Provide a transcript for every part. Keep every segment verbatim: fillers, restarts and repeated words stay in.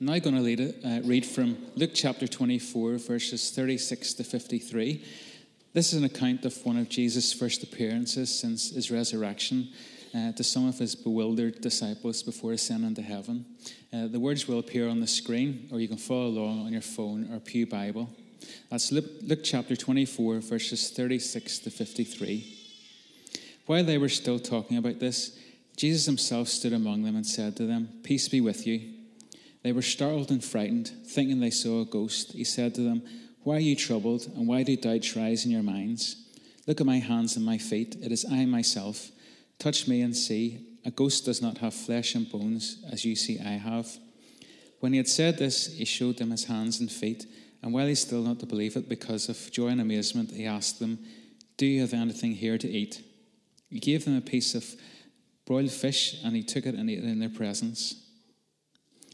I'm now going to read, it, uh, read from Luke chapter twenty-four, verses thirty-six to fifty-three. This is an account of one of Jesus' first appearances since his resurrection uh, to some of his bewildered disciples before ascending to heaven. Uh, the words will appear on the screen, or you can follow along on your phone or Pew Bible. That's Luke, Luke chapter twenty-four, verses thirty-six to fifty-three. While they were still talking about this, Jesus himself stood among them and said to them, "Peace be with you." They were startled and frightened, thinking they saw a ghost. He said to them, "Why are you troubled, and why do doubts rise in your minds? Look at my hands and my feet. It is I myself. Touch me and see. A ghost does not have flesh and bones, as you see I have." When he had said this, he showed them his hands and feet. And while they still not to believe it because of joy and amazement, he asked them, "Do you have anything here to eat?" He gave them a piece of broiled fish, and he took it and ate it in their presence.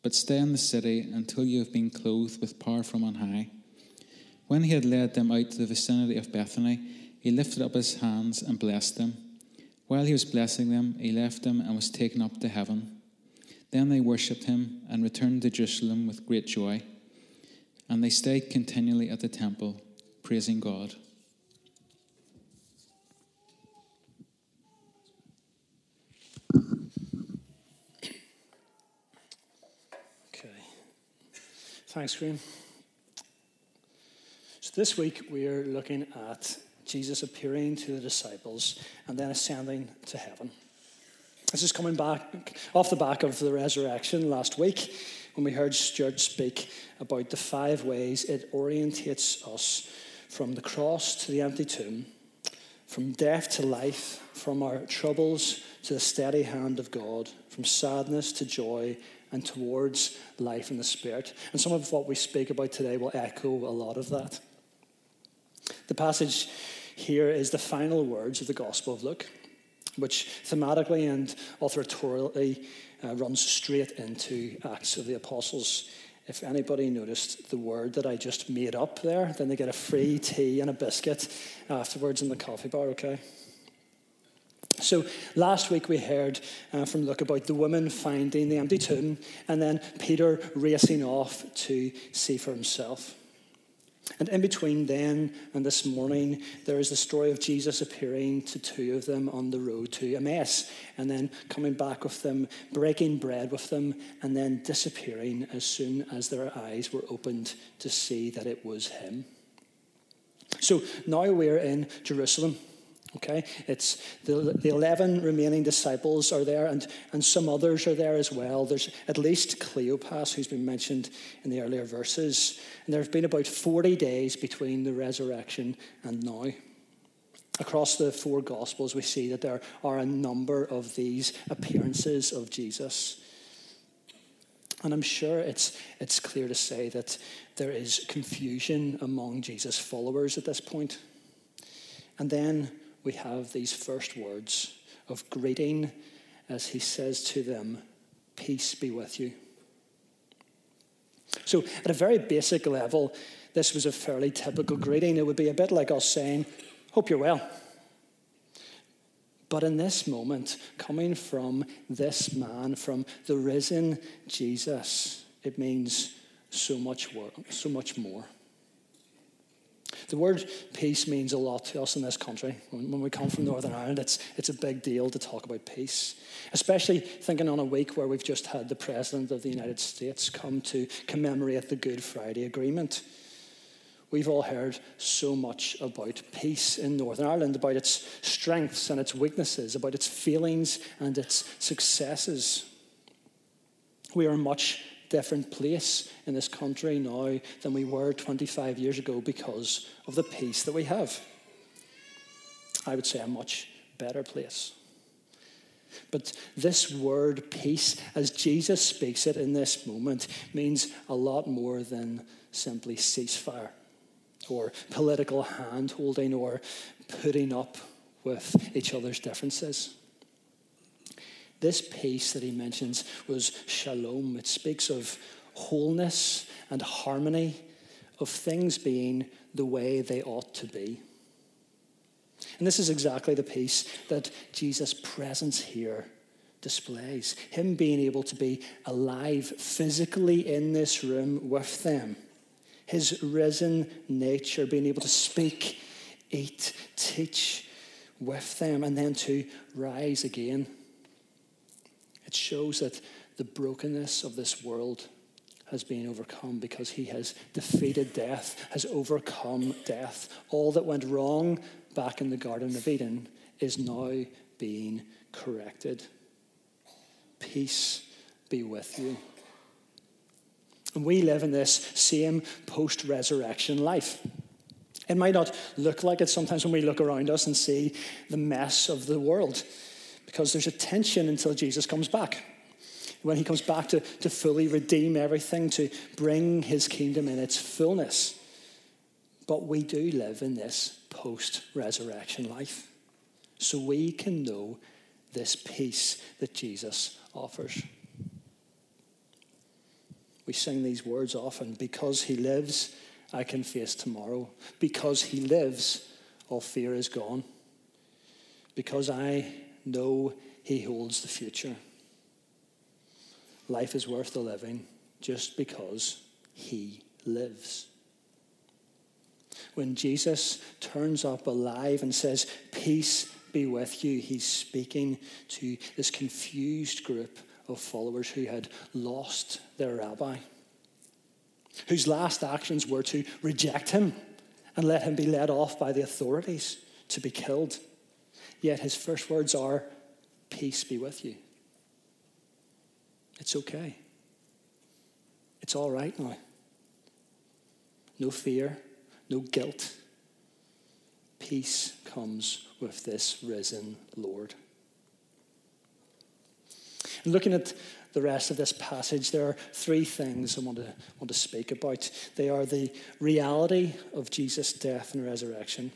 but stay in the city until you have been clothed with power from on high." When he had led them out to the vicinity of Bethany, he lifted up his hands and blessed them. While he was blessing them, he left them and was taken up to heaven. Then they worshipped him and returned to Jerusalem with great joy. And they stayed continually at the temple, praising God. Thanks, Graham. So this week we're looking at Jesus appearing to the disciples and then ascending to heaven. This is coming back off the back of the resurrection last week when we heard Stuart speak about the five ways it orientates us from the cross to the empty tomb, from death to life, from our troubles to the steady hand of God, from sadness to joy, and towards life in the Spirit. And some of what we speak about today will echo a lot of that. The passage here is the final words of the Gospel of Luke, which thematically and authoritorally uh, runs straight into Acts of the Apostles. If anybody noticed the word that I just made up there, then they get a free tea and a biscuit afterwards in the coffee bar, okay? So last week we heard uh, from Luke about the woman finding the empty tomb and then Peter racing off to see for himself. And in between then and this morning, there is the story of Jesus appearing to two of them on the road to Emmaus and then coming back with them, breaking bread with them, and then disappearing as soon as their eyes were opened to see that it was him. So now we're in Jerusalem. Okay, it's the, the eleven remaining disciples are there, and, and some others are there as well. There's at least Cleopas, who's been mentioned in the earlier verses. And there have been about forty days between the resurrection and now. Across the four Gospels, we see that there are a number of these appearances of Jesus. And I'm sure it's it's clear to say that there is confusion among Jesus' followers at this point. And then we have these first words of greeting as he says to them, "Peace be with you." So at a very basic level, this was a fairly typical greeting. It would be a bit like us saying, "Hope you're well." But in this moment, coming from this man, from the risen Jesus, it means so much more, so much more. The word peace means a lot to us in this country. When we come from Northern Ireland, it's it's a big deal to talk about peace, especially thinking on a week where we've just had the President of the United States come to commemorate the Good Friday Agreement. We've all heard so much about peace in Northern Ireland, about its strengths and its weaknesses, about its failings and its successes. We are much different place in this country now than we were twenty-five years ago because of the peace that we have. I would say a much better place. But this word peace, as Jesus speaks it in this moment, means a lot more than simply ceasefire or political hand-holding or putting up with each other's differences. This peace that he mentions was shalom. It speaks of wholeness and harmony, of things being the way they ought to be. And this is exactly the peace that Jesus' presence here displays. Him being able to be alive physically in this room with them. His risen nature, being able to speak, eat, teach with them, and then to rise again. It shows that the brokenness of this world has been overcome because he has defeated death, has overcome death. All that went wrong back in the Garden of Eden is now being corrected. Peace be with you. And we live in this same post-resurrection life. It might not look like it sometimes when we look around us and see the mess of the world, because there's a tension until Jesus comes back. When he comes back to, to fully redeem everything, to bring his kingdom in its fullness. But we do live in this post-resurrection life. So we can know this peace that Jesus offers. We sing these words often. Because he lives, I can face tomorrow. Because he lives, all fear is gone. Because I know he holds the future. Life is worth the living just because he lives. When Jesus turns up alive and says, peace be with you, he's speaking to this confused group of followers who had lost their rabbi, whose last actions were to reject him and let him be led off by the authorities to be killed. Yet his first words are, peace be with you. It's okay. It's all right now. No fear, no guilt. Peace comes with this risen Lord. And looking at the rest of this passage, there are three things I want to, want to speak about. They are the reality of Jesus' death and resurrection,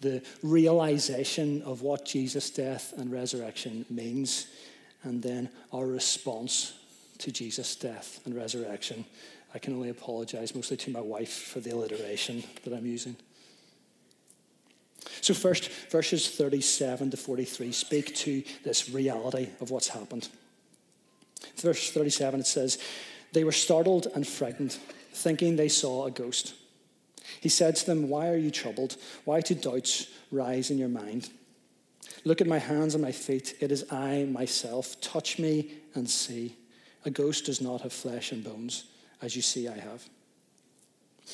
the realization of what Jesus' death and resurrection means, and then our response to Jesus' death and resurrection. I can only apologize mostly to my wife for the alliteration that I'm using. So first, verses thirty-seven to forty-three speak to this reality of what's happened. Verse thirty-seven, it says, they were startled and frightened, thinking they saw a ghost. He said to them, why are you troubled? Why do doubts rise in your mind? Look at my hands and my feet. It is I myself. Touch me and see. A ghost does not have flesh and bones, as you see I have.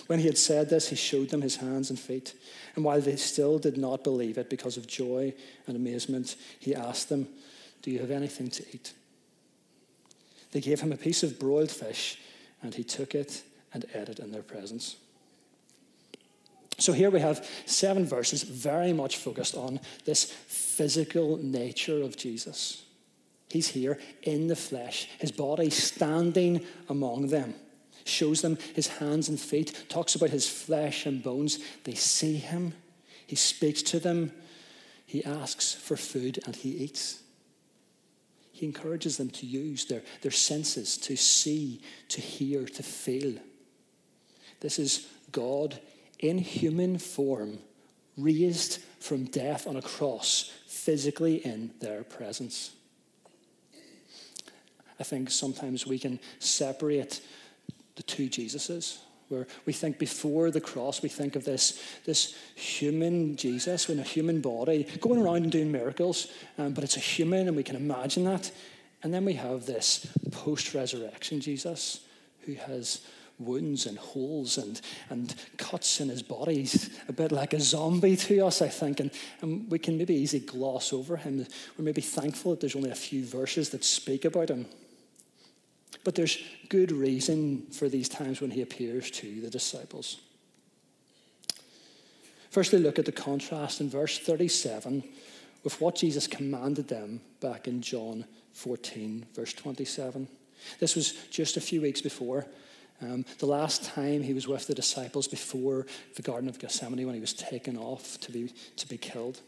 When he had said this, he showed them his hands and feet. And while they still did not believe it because of joy and amazement, he asked them, do you have anything to eat? They gave him a piece of broiled fish, and he took it and ate it in their presence. So here we have seven verses very much focused on this physical nature of Jesus. He's here in the flesh, his body standing among them, shows them his hands and feet, talks about his flesh and bones. They see him, he speaks to them, he asks for food and he eats. He encourages them to use their, their senses to see, to hear, to feel. This is God in human form, raised from death on a cross, physically in their presence. I think sometimes we can separate the two Jesuses, where we think before the cross, we think of this, this human Jesus in a human body, going around and doing miracles, um, but it's a human and we can imagine that. And then we have this post-resurrection Jesus who has wounds and holes and, and cuts in his body, a bit like a zombie to us, I think. And, and we can maybe easily gloss over him. We're maybe thankful that there's only a few verses that speak about him. But there's good reason for these times when he appears to the disciples. Firstly, look at the contrast in verse thirty-seven with what Jesus commanded them back in John fourteen, verse twenty-seven. This was just a few weeks before. Um, the last time he was with the disciples before the Garden of Gethsemane, when he was taken off to be, to be killed.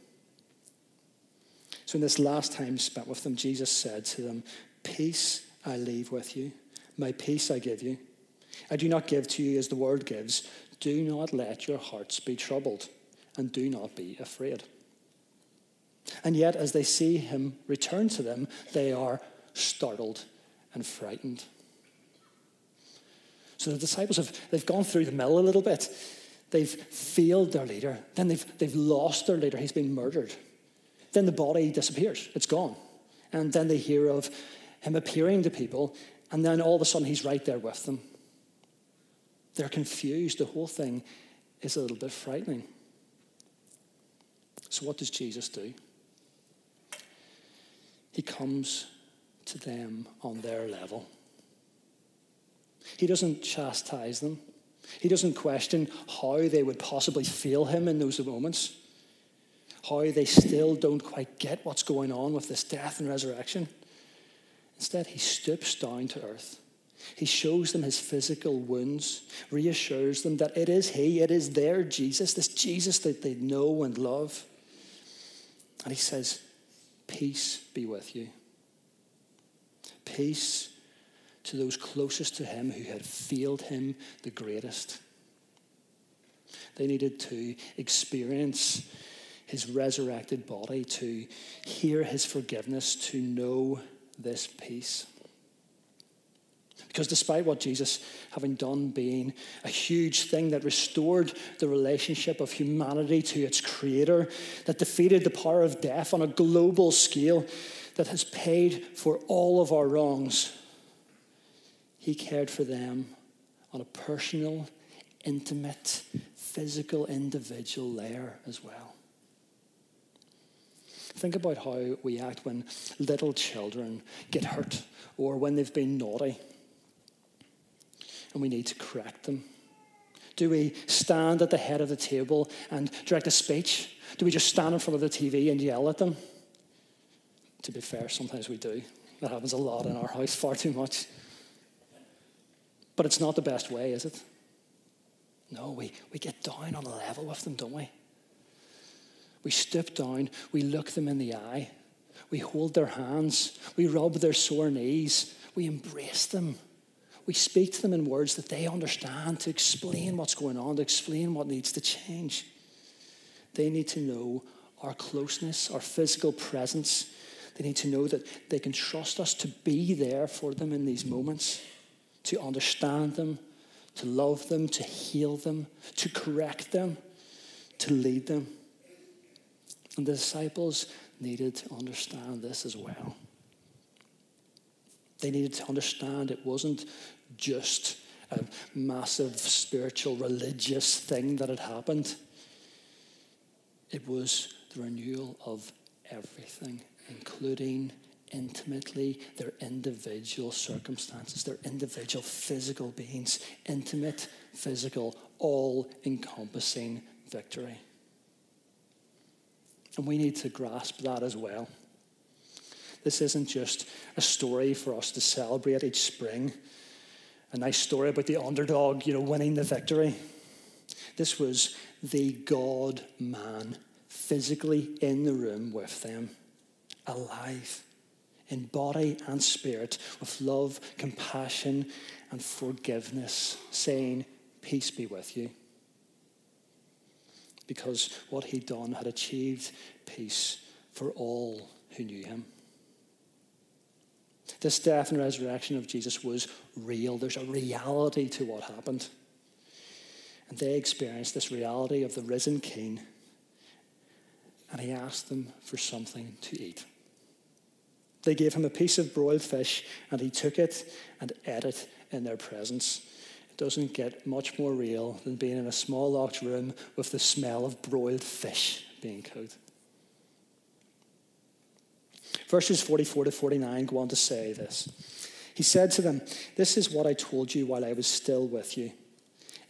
So in this last time spent with them, Jesus said to them, "Peace I leave with you. My peace I give you. I do not give to you as the world gives. Do not let your hearts be troubled, and do not be afraid." And yet, as they see him return to them, they are startled and frightened. So the disciples have they've gone through the mill a little bit. They've failed their leader. Then they've, they've lost their leader. He's been murdered. Then the body disappears. It's gone. And then they hear of him appearing to people, and then all of a sudden he's right there with them. They're confused. The whole thing is a little bit frightening. So what does Jesus do? He comes to them on their level. He doesn't chastise them. He doesn't question how they would possibly feel him in those moments, how they still don't quite get what's going on with this death and resurrection. Instead, he stoops down to earth. He shows them his physical wounds, reassures them that it is he, it is their Jesus, this Jesus that they know and love. And he says, "Peace be with you." Peace to those closest to him who had failed him the greatest. They needed to experience his resurrected body, to hear his forgiveness, to know this peace. Because despite what Jesus, having done, being a huge thing that restored the relationship of humanity to its creator, that defeated the power of death on a global scale, that has paid for all of our wrongs, he cared for them on a personal, intimate, physical, individual layer as well. Think about how we act when little children get hurt or when they've been naughty, and we need to correct them. Do we stand at the head of the table and direct a speech? Do we just stand in front of the T V and yell at them? To be fair, sometimes we do. That happens a lot in our house, far too much. But it's not the best way, is it? No, we, we get down on a level with them, don't we? We stoop down, we look them in the eye, we hold their hands, we rub their sore knees, we embrace them. We speak to them in words that they understand, to explain what's going on, to explain what needs to change. They need to know our closeness, our physical presence. They need to know that they can trust us to be there for them in these moments, to understand them, to love them, to heal them, to correct them, to lead them. And the disciples needed to understand this as well. They needed to understand it wasn't just a massive spiritual, religious thing that had happened. It was the renewal of everything, including intimately their individual circumstances, their individual physical beings, intimate, physical, all-encompassing victory. And we need to grasp that as well. This isn't just a story for us to celebrate each spring, a nice story about the underdog, you know, winning the victory. This was the God-man physically in the room with them, alive in body and spirit, with love, compassion, and forgiveness, saying, "Peace be with you." Because what he'd done had achieved peace for all who knew him. This death and resurrection of Jesus was real. There's a reality to what happened. And they experienced this reality of the risen king. And he asked them for something to eat. They gave him a piece of broiled fish, and he took it and ate it in their presence. It doesn't get much more real than being in a small locked room with the smell of broiled fish being cooked. Verses forty-four to forty-nine go on to say this. He said to them, "This is what I told you while I was still with you.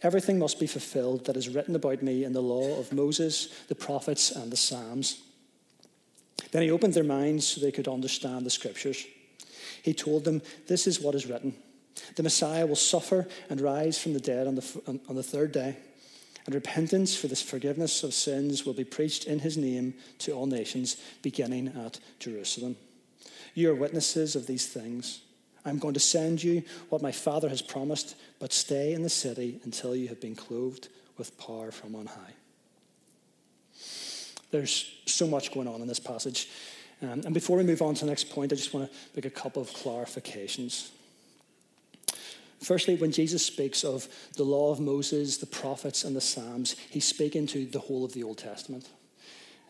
Everything must be fulfilled that is written about me in the law of Moses, the prophets, and the Psalms. Then he opened their minds so they could understand the scriptures. He told them, this is what is written. The Messiah will suffer and rise from the dead on the, on, on the third day, and repentance for the forgiveness of sins will be preached in his name to all nations, beginning at Jerusalem. You are witnesses of these things. I'm going to send you what my Father has promised, but stay in the city until you have been clothed with power from on high. There's so much going on in this passage. Um, and before we move on to the next point, I just want to make a couple of clarifications. Firstly, when Jesus speaks of the law of Moses, the prophets, and the Psalms, he's speaking to the whole of the Old Testament.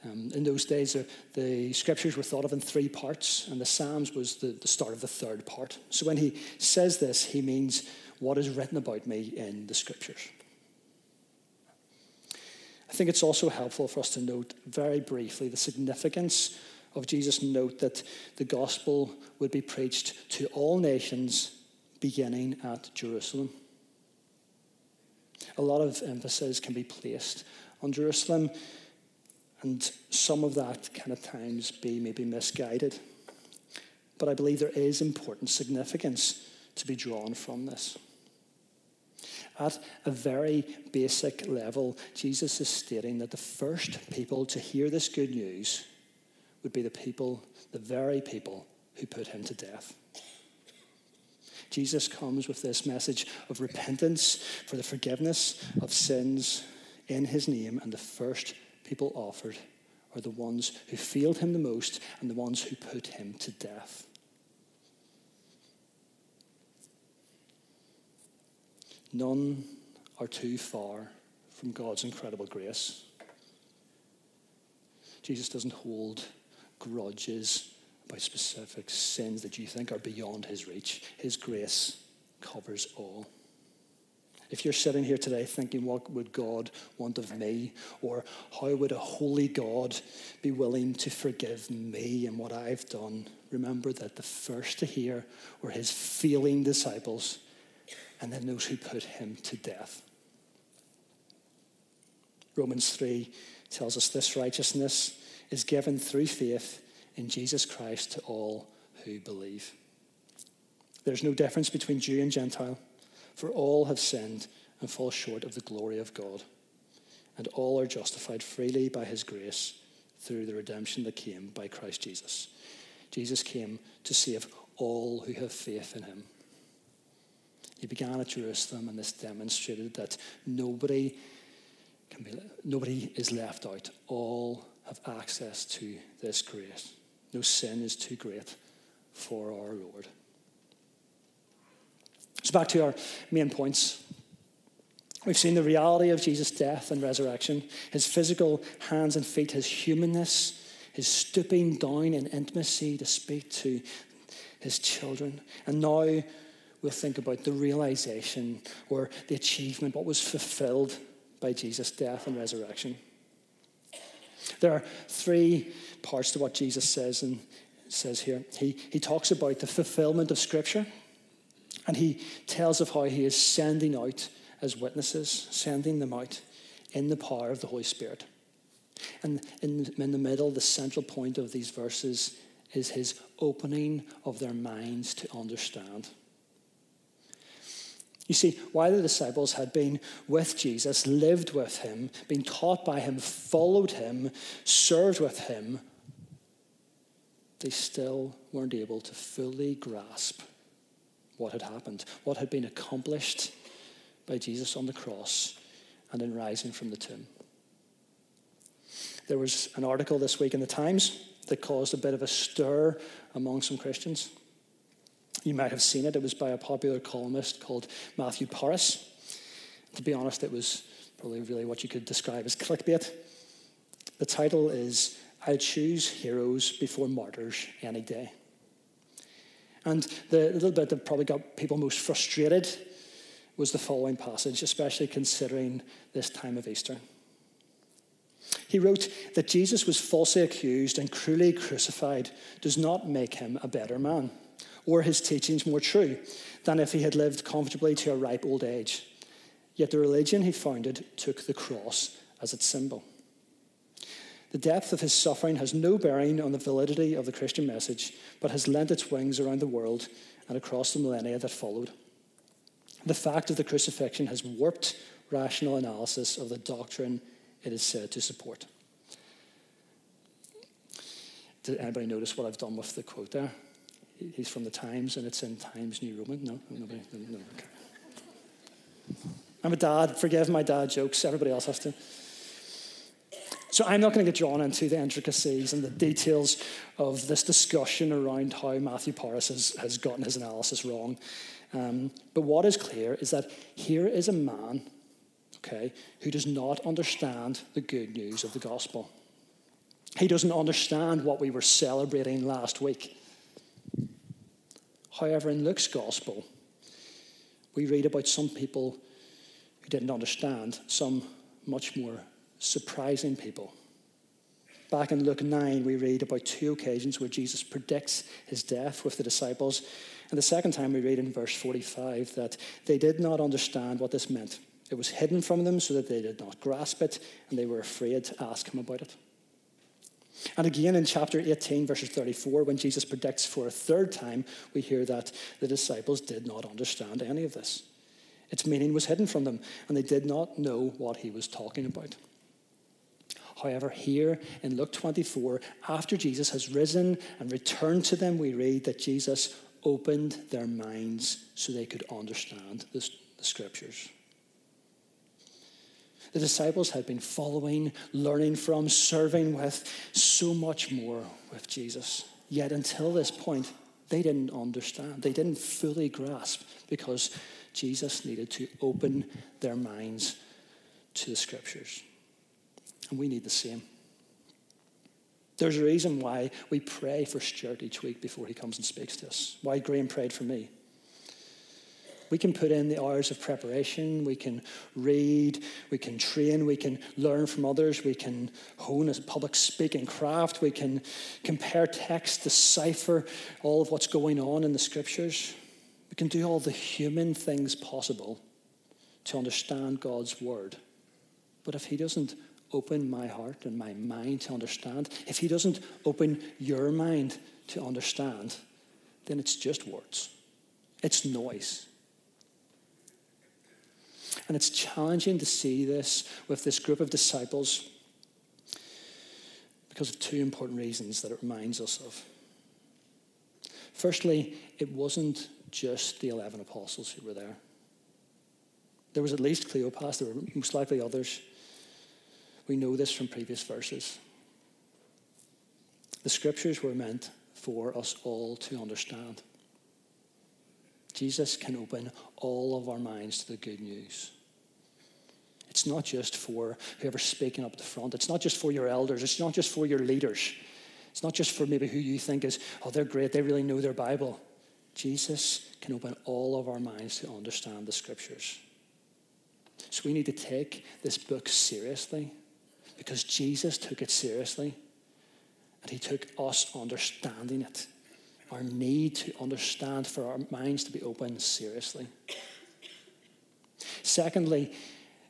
Um, in those days, uh, the scriptures were thought of in three parts, and the Psalms was the, the start of the third part. So when he says this, he means what is written about me in the scriptures. I think it's also helpful for us to note very briefly the significance of Jesus' note that the gospel would be preached to all nations beginning at Jerusalem. A lot of emphasis can be placed on Jerusalem, and some of that can at times be maybe misguided. But I believe there is important significance to be drawn from this. At a very basic level, Jesus is stating that the first people to hear this good news would be the people, the very people who put him to death. Jesus comes with this message of repentance for the forgiveness of sins in his name, and the first people offered are the ones who failed him the most and the ones who put him to death. None are too far from God's incredible grace. Jesus doesn't hold grudges about specific sins that you think are beyond his reach. His grace covers all. If you're sitting here today thinking, what would God want of me? Or how would a holy God be willing to forgive me and what I've done? Remember that the first to hear were his failing disciples, and then those who put him to death. Romans three tells us this righteousness is given through faith in Jesus Christ to all who believe. There's no difference between Jew and Gentile, for all have sinned and fall short of the glory of God, and all are justified freely by his grace through the redemption that came by Christ Jesus. Jesus came to save all who have faith in him. He began at Jerusalem, and this demonstrated that nobody can be, nobody is left out. All have access to this grace. No sin is too great for our Lord. So back to our main points. We've seen the reality of Jesus' death and resurrection, his physical hands and feet, his humanness, his stooping down in intimacy to speak to his children. And now we'll think about the realization or the achievement, what was fulfilled by Jesus' death and resurrection. There are three parts to what Jesus says and says here. He, he talks about the fulfillment of Scripture, and he tells of how he is sending out as witnesses, sending them out in the power of the Holy Spirit. And in, in the middle, the central point of these verses is his opening of their minds to understand. You see, while the disciples had been with Jesus, lived with him, been taught by him, followed him, served with him, they still weren't able to fully grasp what had happened, what had been accomplished by Jesus on the cross and in rising from the tomb. There was an article this week in the Times that caused a bit of a stir among some Christians. You might have seen it. It was by a popular columnist called Matthew Parris. To be honest, it was probably really what you could describe as clickbait. The title is, I Choose Heroes Before Martyrs Any Day. And the little bit that probably got people most frustrated was the following passage, especially considering this time of Easter. He wrote that Jesus was falsely accused and cruelly crucified does not make him a better man, or his teachings more true than if he had lived comfortably to a ripe old age. Yet the religion he founded took the cross as its symbol. The depth of his suffering has no bearing on the validity of the Christian message, but has lent its wings around the world and across the millennia that followed. The fact of the crucifixion has warped rational analysis of the doctrine it is said to support. Did anybody notice what I've done with the quote there? He's from the Times, and it's in Times New Roman. No, nobody. No, no. I'm a dad. Forgive my dad jokes. Everybody else has to. So I'm not going to get drawn into the intricacies and the details of this discussion around how Matthew Parris has, has gotten his analysis wrong. Um, but what is clear is that here is a man, okay, who does not understand the good news of the gospel. He doesn't understand what we were celebrating last week. However, in Luke's gospel, we read about some people who didn't understand, some much more surprising people. Back in Luke nine, we read about two occasions where Jesus predicts his death with the disciples. And the second time we read in verse forty-five that they did not understand what this meant. It was hidden from them so that they did not grasp it, and they were afraid to ask him about it. And again in chapter eighteen, verses thirty-four, when Jesus predicts for a third time, we hear that the disciples did not understand any of this. Its meaning was hidden from them, and they did not know what he was talking about. However, here in Luke twenty-four, after Jesus has risen and returned to them, we read that Jesus opened their minds so they could understand the, the scriptures. The disciples had been following, learning from, serving with, so much more with Jesus. Yet until this point, they didn't understand. They didn't fully grasp because Jesus needed to open their minds to the scriptures. And we need the same. There's a reason why we pray for Stuart each week before he comes and speaks to us. Why Graham prayed for me. We can put in the hours of preparation, we can read, we can train, we can learn from others, we can hone a public speaking craft, we can compare texts, decipher all of what's going on in the scriptures. We can do all the human things possible to understand God's word. But if he doesn't open my heart and my mind to understand, if he doesn't open your mind to understand, then it's just words. It's noise. And it's challenging to see this with this group of disciples because of two important reasons that it reminds us of. Firstly, it wasn't just the eleven apostles who were there. There was at least Cleopas, there were most likely others. We know this from previous verses. The scriptures were meant for us all to understand. Jesus can open all of our minds to the good news. It's not just for whoever's speaking up the front. It's not just for your elders. It's not just for your leaders. It's not just for maybe who you think is, oh, they're great. They really know their Bible. Jesus can open all of our minds to understand the scriptures. So we need to take this book seriously because Jesus took it seriously and he took us understanding it. Our need to understand, for our minds to be open, seriously. Secondly,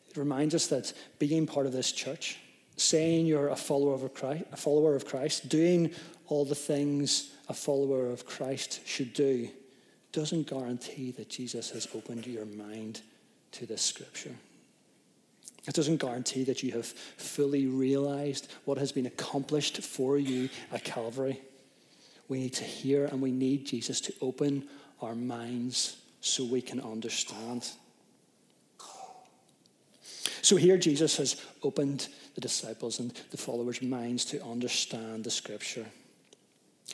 it reminds us that being part of this church, saying you're a follower of Christ, a follower of Christ, doing all the things a follower of Christ should do, doesn't guarantee that Jesus has opened your mind to this scripture. It doesn't guarantee that you have fully realized what has been accomplished for you at Calvary. We need to hear and we need Jesus to open our minds so we can understand. So here Jesus has opened the disciples and the followers' minds to understand the scripture.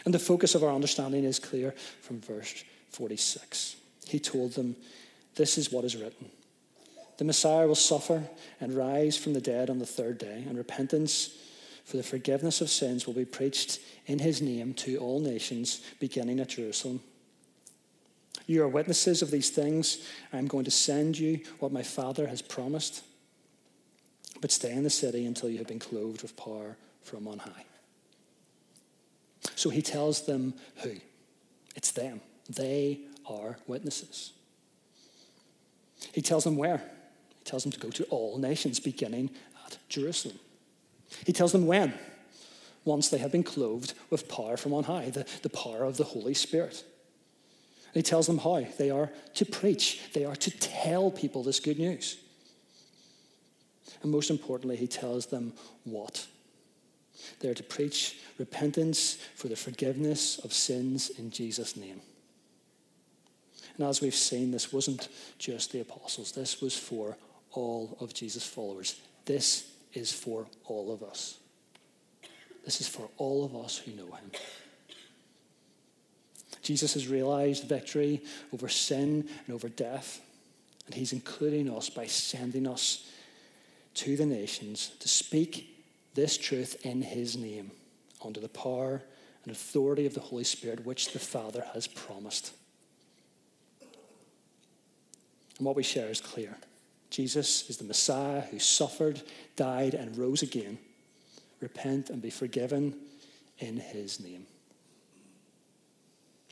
And the focus of our understanding is clear from verse forty-six. He told them, this is what is written. The Messiah will suffer and rise from the dead on the third day, and repentance for the forgiveness of sins will be preached in his name to all nations, beginning at Jerusalem. You are witnesses of these things. I am going to send you what my Father has promised. But stay in the city until you have been clothed with power from on high. So he tells them who? It's them. They are witnesses. He tells them where? He tells them to go to all nations, beginning at Jerusalem. He tells them when? once they have been clothed with power from on high, the, the power of the Holy Spirit. And he tells them how they are to preach. They are to tell people this good news. And most importantly, he tells them what. They are to preach repentance for the forgiveness of sins in Jesus' name. And as we've seen, this wasn't just the apostles. This was for all of Jesus' followers. This is for all of us. This is for all of us who know him. Jesus has realized victory over sin and over death, and he's including us by sending us to the nations to speak this truth in his name, under the power and authority of the Holy Spirit, which the Father has promised. And what we share is clear. Jesus is the Messiah who suffered, died, and rose again. Repent and be forgiven in his name.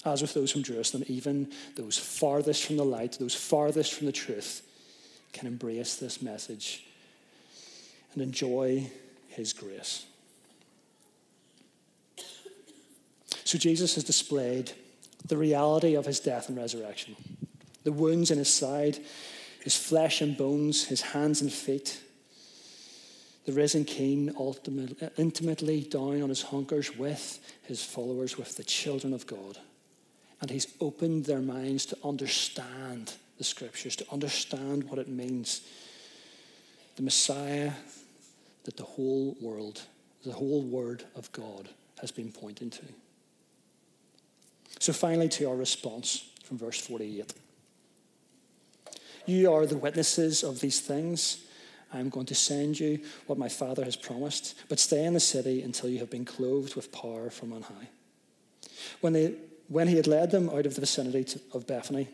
As with those from Jerusalem, even those farthest from the light, those farthest from the truth, can embrace this message and enjoy his grace. So Jesus has displayed the reality of his death and resurrection. The wounds in his side, his flesh and bones, his hands and feet. The risen king ultimately, intimately down on his hunkers with his followers, with the children of God. And he's opened their minds to understand the scriptures, to understand what it means. The Messiah that the whole world, the whole word of God has been pointing to. So finally, to our response from verse forty-eight. You are the witnesses of these things. I am going to send you what my Father has promised, but stay in the city until you have been clothed with power from on high. When they, when he had led them out of the vicinity to, of Bethany,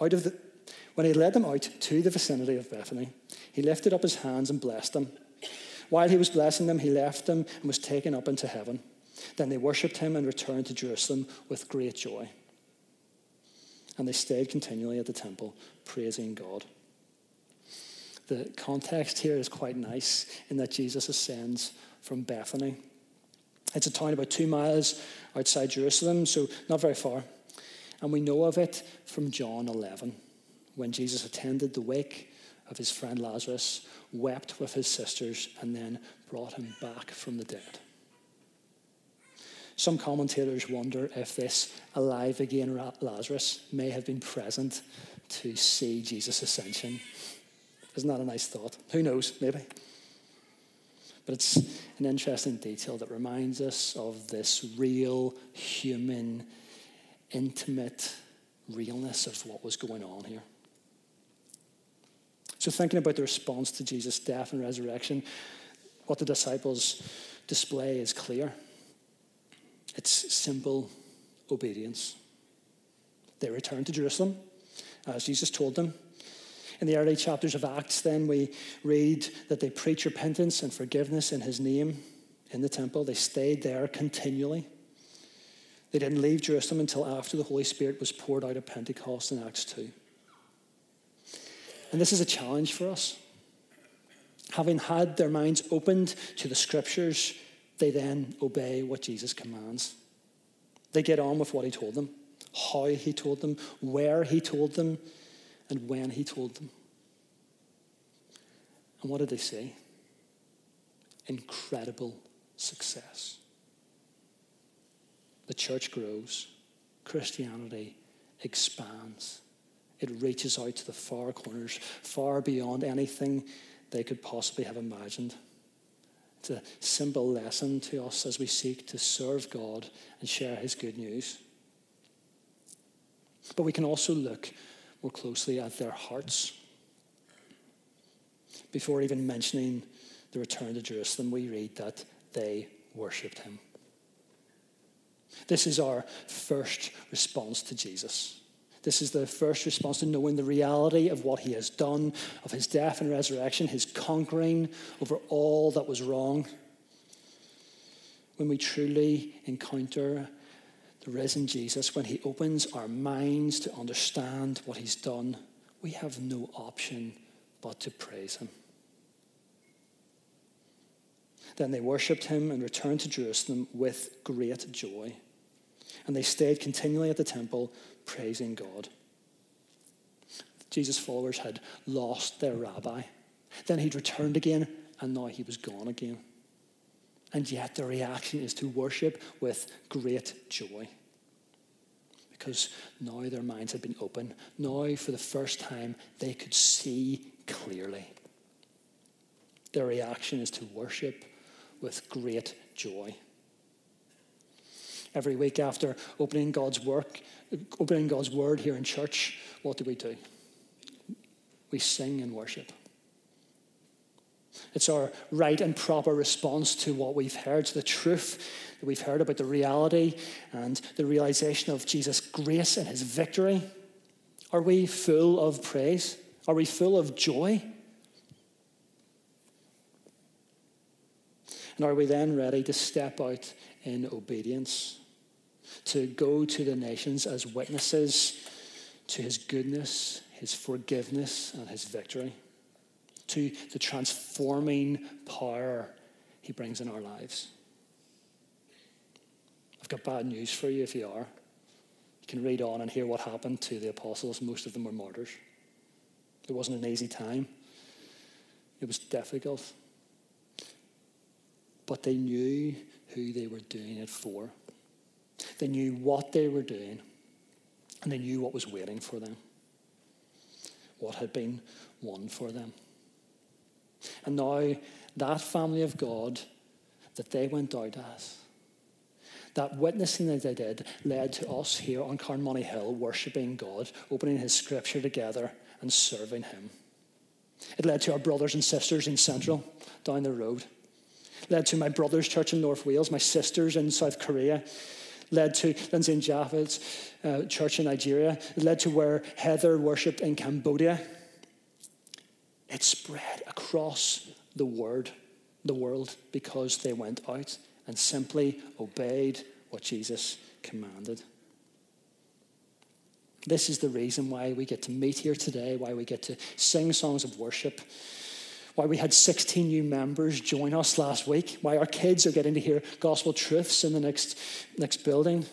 out of the, when he had led them out to the vicinity of Bethany, he lifted up his hands and blessed them. While he was blessing them, he left them and was taken up into heaven. Then they worshipped him and returned to Jerusalem with great joy. And they stayed continually at the temple, praising God. The context here is quite nice in that Jesus ascends from Bethany. It's a town about two miles outside Jerusalem, so not very far. And we know of it from John eleven, when Jesus attended the wake of his friend Lazarus, wept with his sisters, and then brought him back from the dead. Some commentators wonder if this alive again Lazarus may have been present to see Jesus' ascension. Isn't that a nice thought? Who knows, maybe. But it's an interesting detail that reminds us of this real, human, intimate realness of what was going on here. So thinking about the response to Jesus' death and resurrection, what the disciples display is clear. It's simple obedience. They returned to Jerusalem, as Jesus told them. In the early chapters of Acts, then, we read that they preach repentance and forgiveness in his name in the temple. They stayed there continually. They didn't leave Jerusalem until after the Holy Spirit was poured out at Pentecost in Acts two. And this is a challenge for us. Having had their minds opened to the scriptures, they then obey what Jesus commands. They get on with what he told them, how he told them, where he told them, and when he told them. And what did they say? Incredible success. The church grows. Christianity expands. It reaches out to the far corners, far beyond anything they could possibly have imagined. It's a simple lesson to us as we seek to serve God and share his good news. But we can also look more closely at their hearts. Before even mentioning the return to Jerusalem, we read that they worshipped him. This is our first response to Jesus. This is the first response to knowing the reality of what he has done, of his death and resurrection, his conquering over all that was wrong. When we truly encounter the risen Jesus, when he opens our minds to understand what he's done, we have no option but to praise him. Then they worshipped him and returned to Jerusalem with great joy. And they stayed continually at the temple, praising God. Jesus' followers had lost their rabbi. Then he'd returned again, and now he was gone again. And yet the reaction is to worship with great joy. Because now their minds had been open. Now, for the first time, they could see clearly. Their reaction is to worship with great joy. Every week after opening God's work, opening God's word here in church, what do we do? We sing and worship. It's our right and proper response to what we've heard, to the truth that we've heard about the reality and the realization of Jesus' grace and his victory. Are we full of praise? Are we full of joy? And are we then ready to step out in obedience, to go to the nations as witnesses to his goodness, his forgiveness, and his victory, to the transforming power he brings in our lives? I've got bad news for you if you are. You can read on and hear what happened to the apostles. Most of them were martyrs. It wasn't an easy time. It was difficult. But they knew who they were doing it for. They knew what they were doing, and they knew what was waiting for them, what had been won for them. And now that family of God that they went out as, that witnessing that they did, led to us here on Carnmoney Hill worshipping God, opening his scripture together and serving him. It led to our brothers and sisters in Central down the road, led to my brother's church in North Wales, my sister's in South Korea, led to Lindsay and Jaffet's uh, church in Nigeria. It led to where Heather worshipped in Cambodia. It spread across the, word, the world because they went out and simply obeyed what Jesus commanded. This is the reason why we get to meet here today, why we get to sing songs of worship, why we had sixteen new members join us last week, why our kids are getting to hear gospel truths in the next, next building.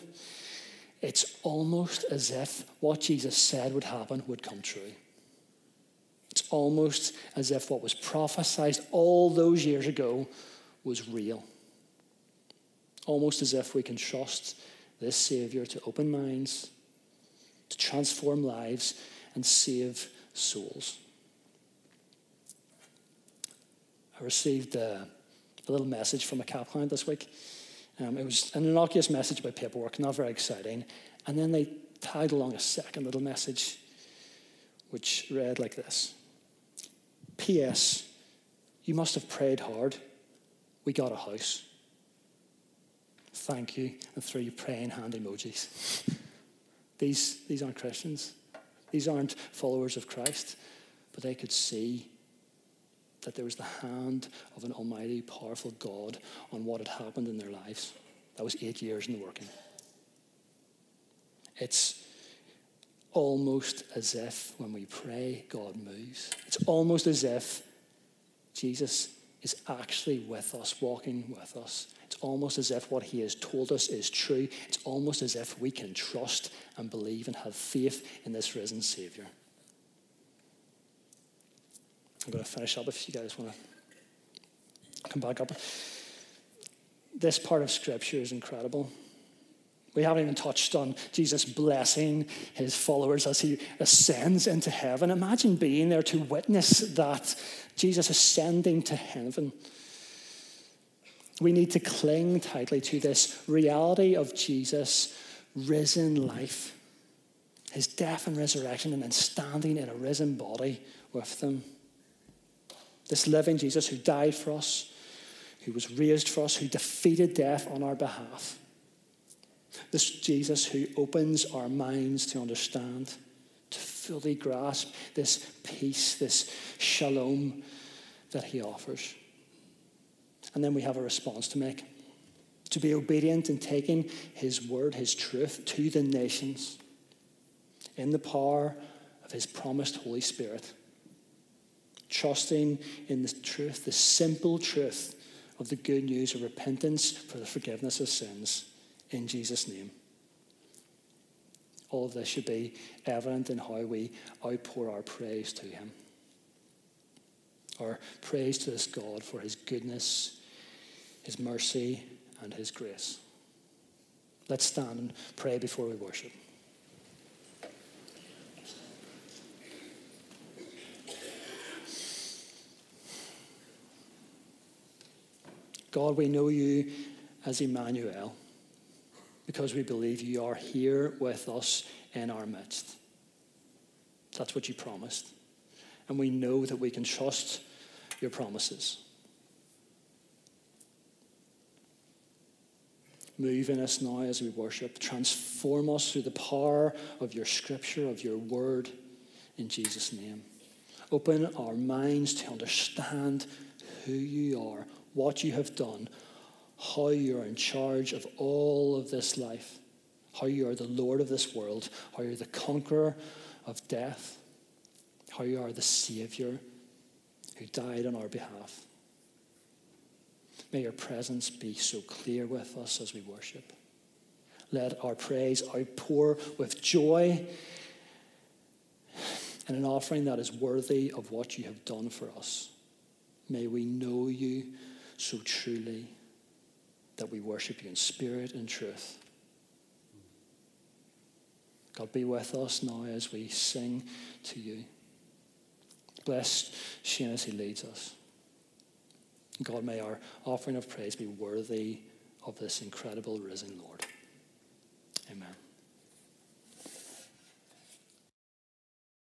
It's almost as if what Jesus said would happen would come true. It's almost as if what was prophesied all those years ago was real. Almost as if we can trust this Savior to open minds, to transform lives, and save souls. I received a, a little message from a cap client this week. Um, it was an innocuous message about paperwork, not very exciting. And then they tagged along a second little message, which read like this. P S You must have prayed hard. We got a house. Thank you. And throw your praying hand emojis. These, these aren't Christians. These aren't followers of Christ. But they could see that there was the hand of an almighty, powerful God on what had happened in their lives. That was eight years in the working. It's almost as if when we pray, God moves. It's almost as if Jesus is actually with us, walking with us. It's almost as if what he has told us is true. It's almost as if we can trust and believe and have faith in this risen Savior. I'm going to finish up if you guys want to come back up. This part of Scripture is incredible. We haven't even touched on Jesus blessing his followers as he ascends into heaven. Imagine being there to witness that, Jesus ascending to heaven. We need to cling tightly to this reality of Jesus' risen life, his death and resurrection, and then standing in a risen body with them. This living Jesus who died for us, who was raised for us, who defeated death on our behalf. This Jesus who opens our minds to understand, to fully grasp this peace, this shalom that he offers. And then we have a response to make. To be obedient in taking his word, his truth, to the nations in the power of his promised Holy Spirit. Trusting in the truth, the simple truth of the good news of repentance for the forgiveness of sins in Jesus' name. All of this should be evident in how we outpour our praise to him. Our praise to this God for his goodness, his mercy, and his grace. Let's stand and pray before we worship. God, we know you as Emmanuel because we believe you are here with us in our midst. That's what you promised. And we know that we can trust your promises. Move in us now as we worship. Transform us through the power of your scripture, of your word, in Jesus' name. Open our minds to understand who you are, what you have done, how you are in charge of all of this life, how you are the Lord of this world, how you are the conqueror of death, how you are the Savior who died on our behalf. May your presence be so clear with us as we worship. Let our praise outpour with joy and an offering that is worthy of what you have done for us. May we know you so truly that we worship you in spirit and truth. God, be with us now as we sing to you. Bless Shane as he leads us. God, may our offering of praise be worthy of this incredible risen Lord. Amen.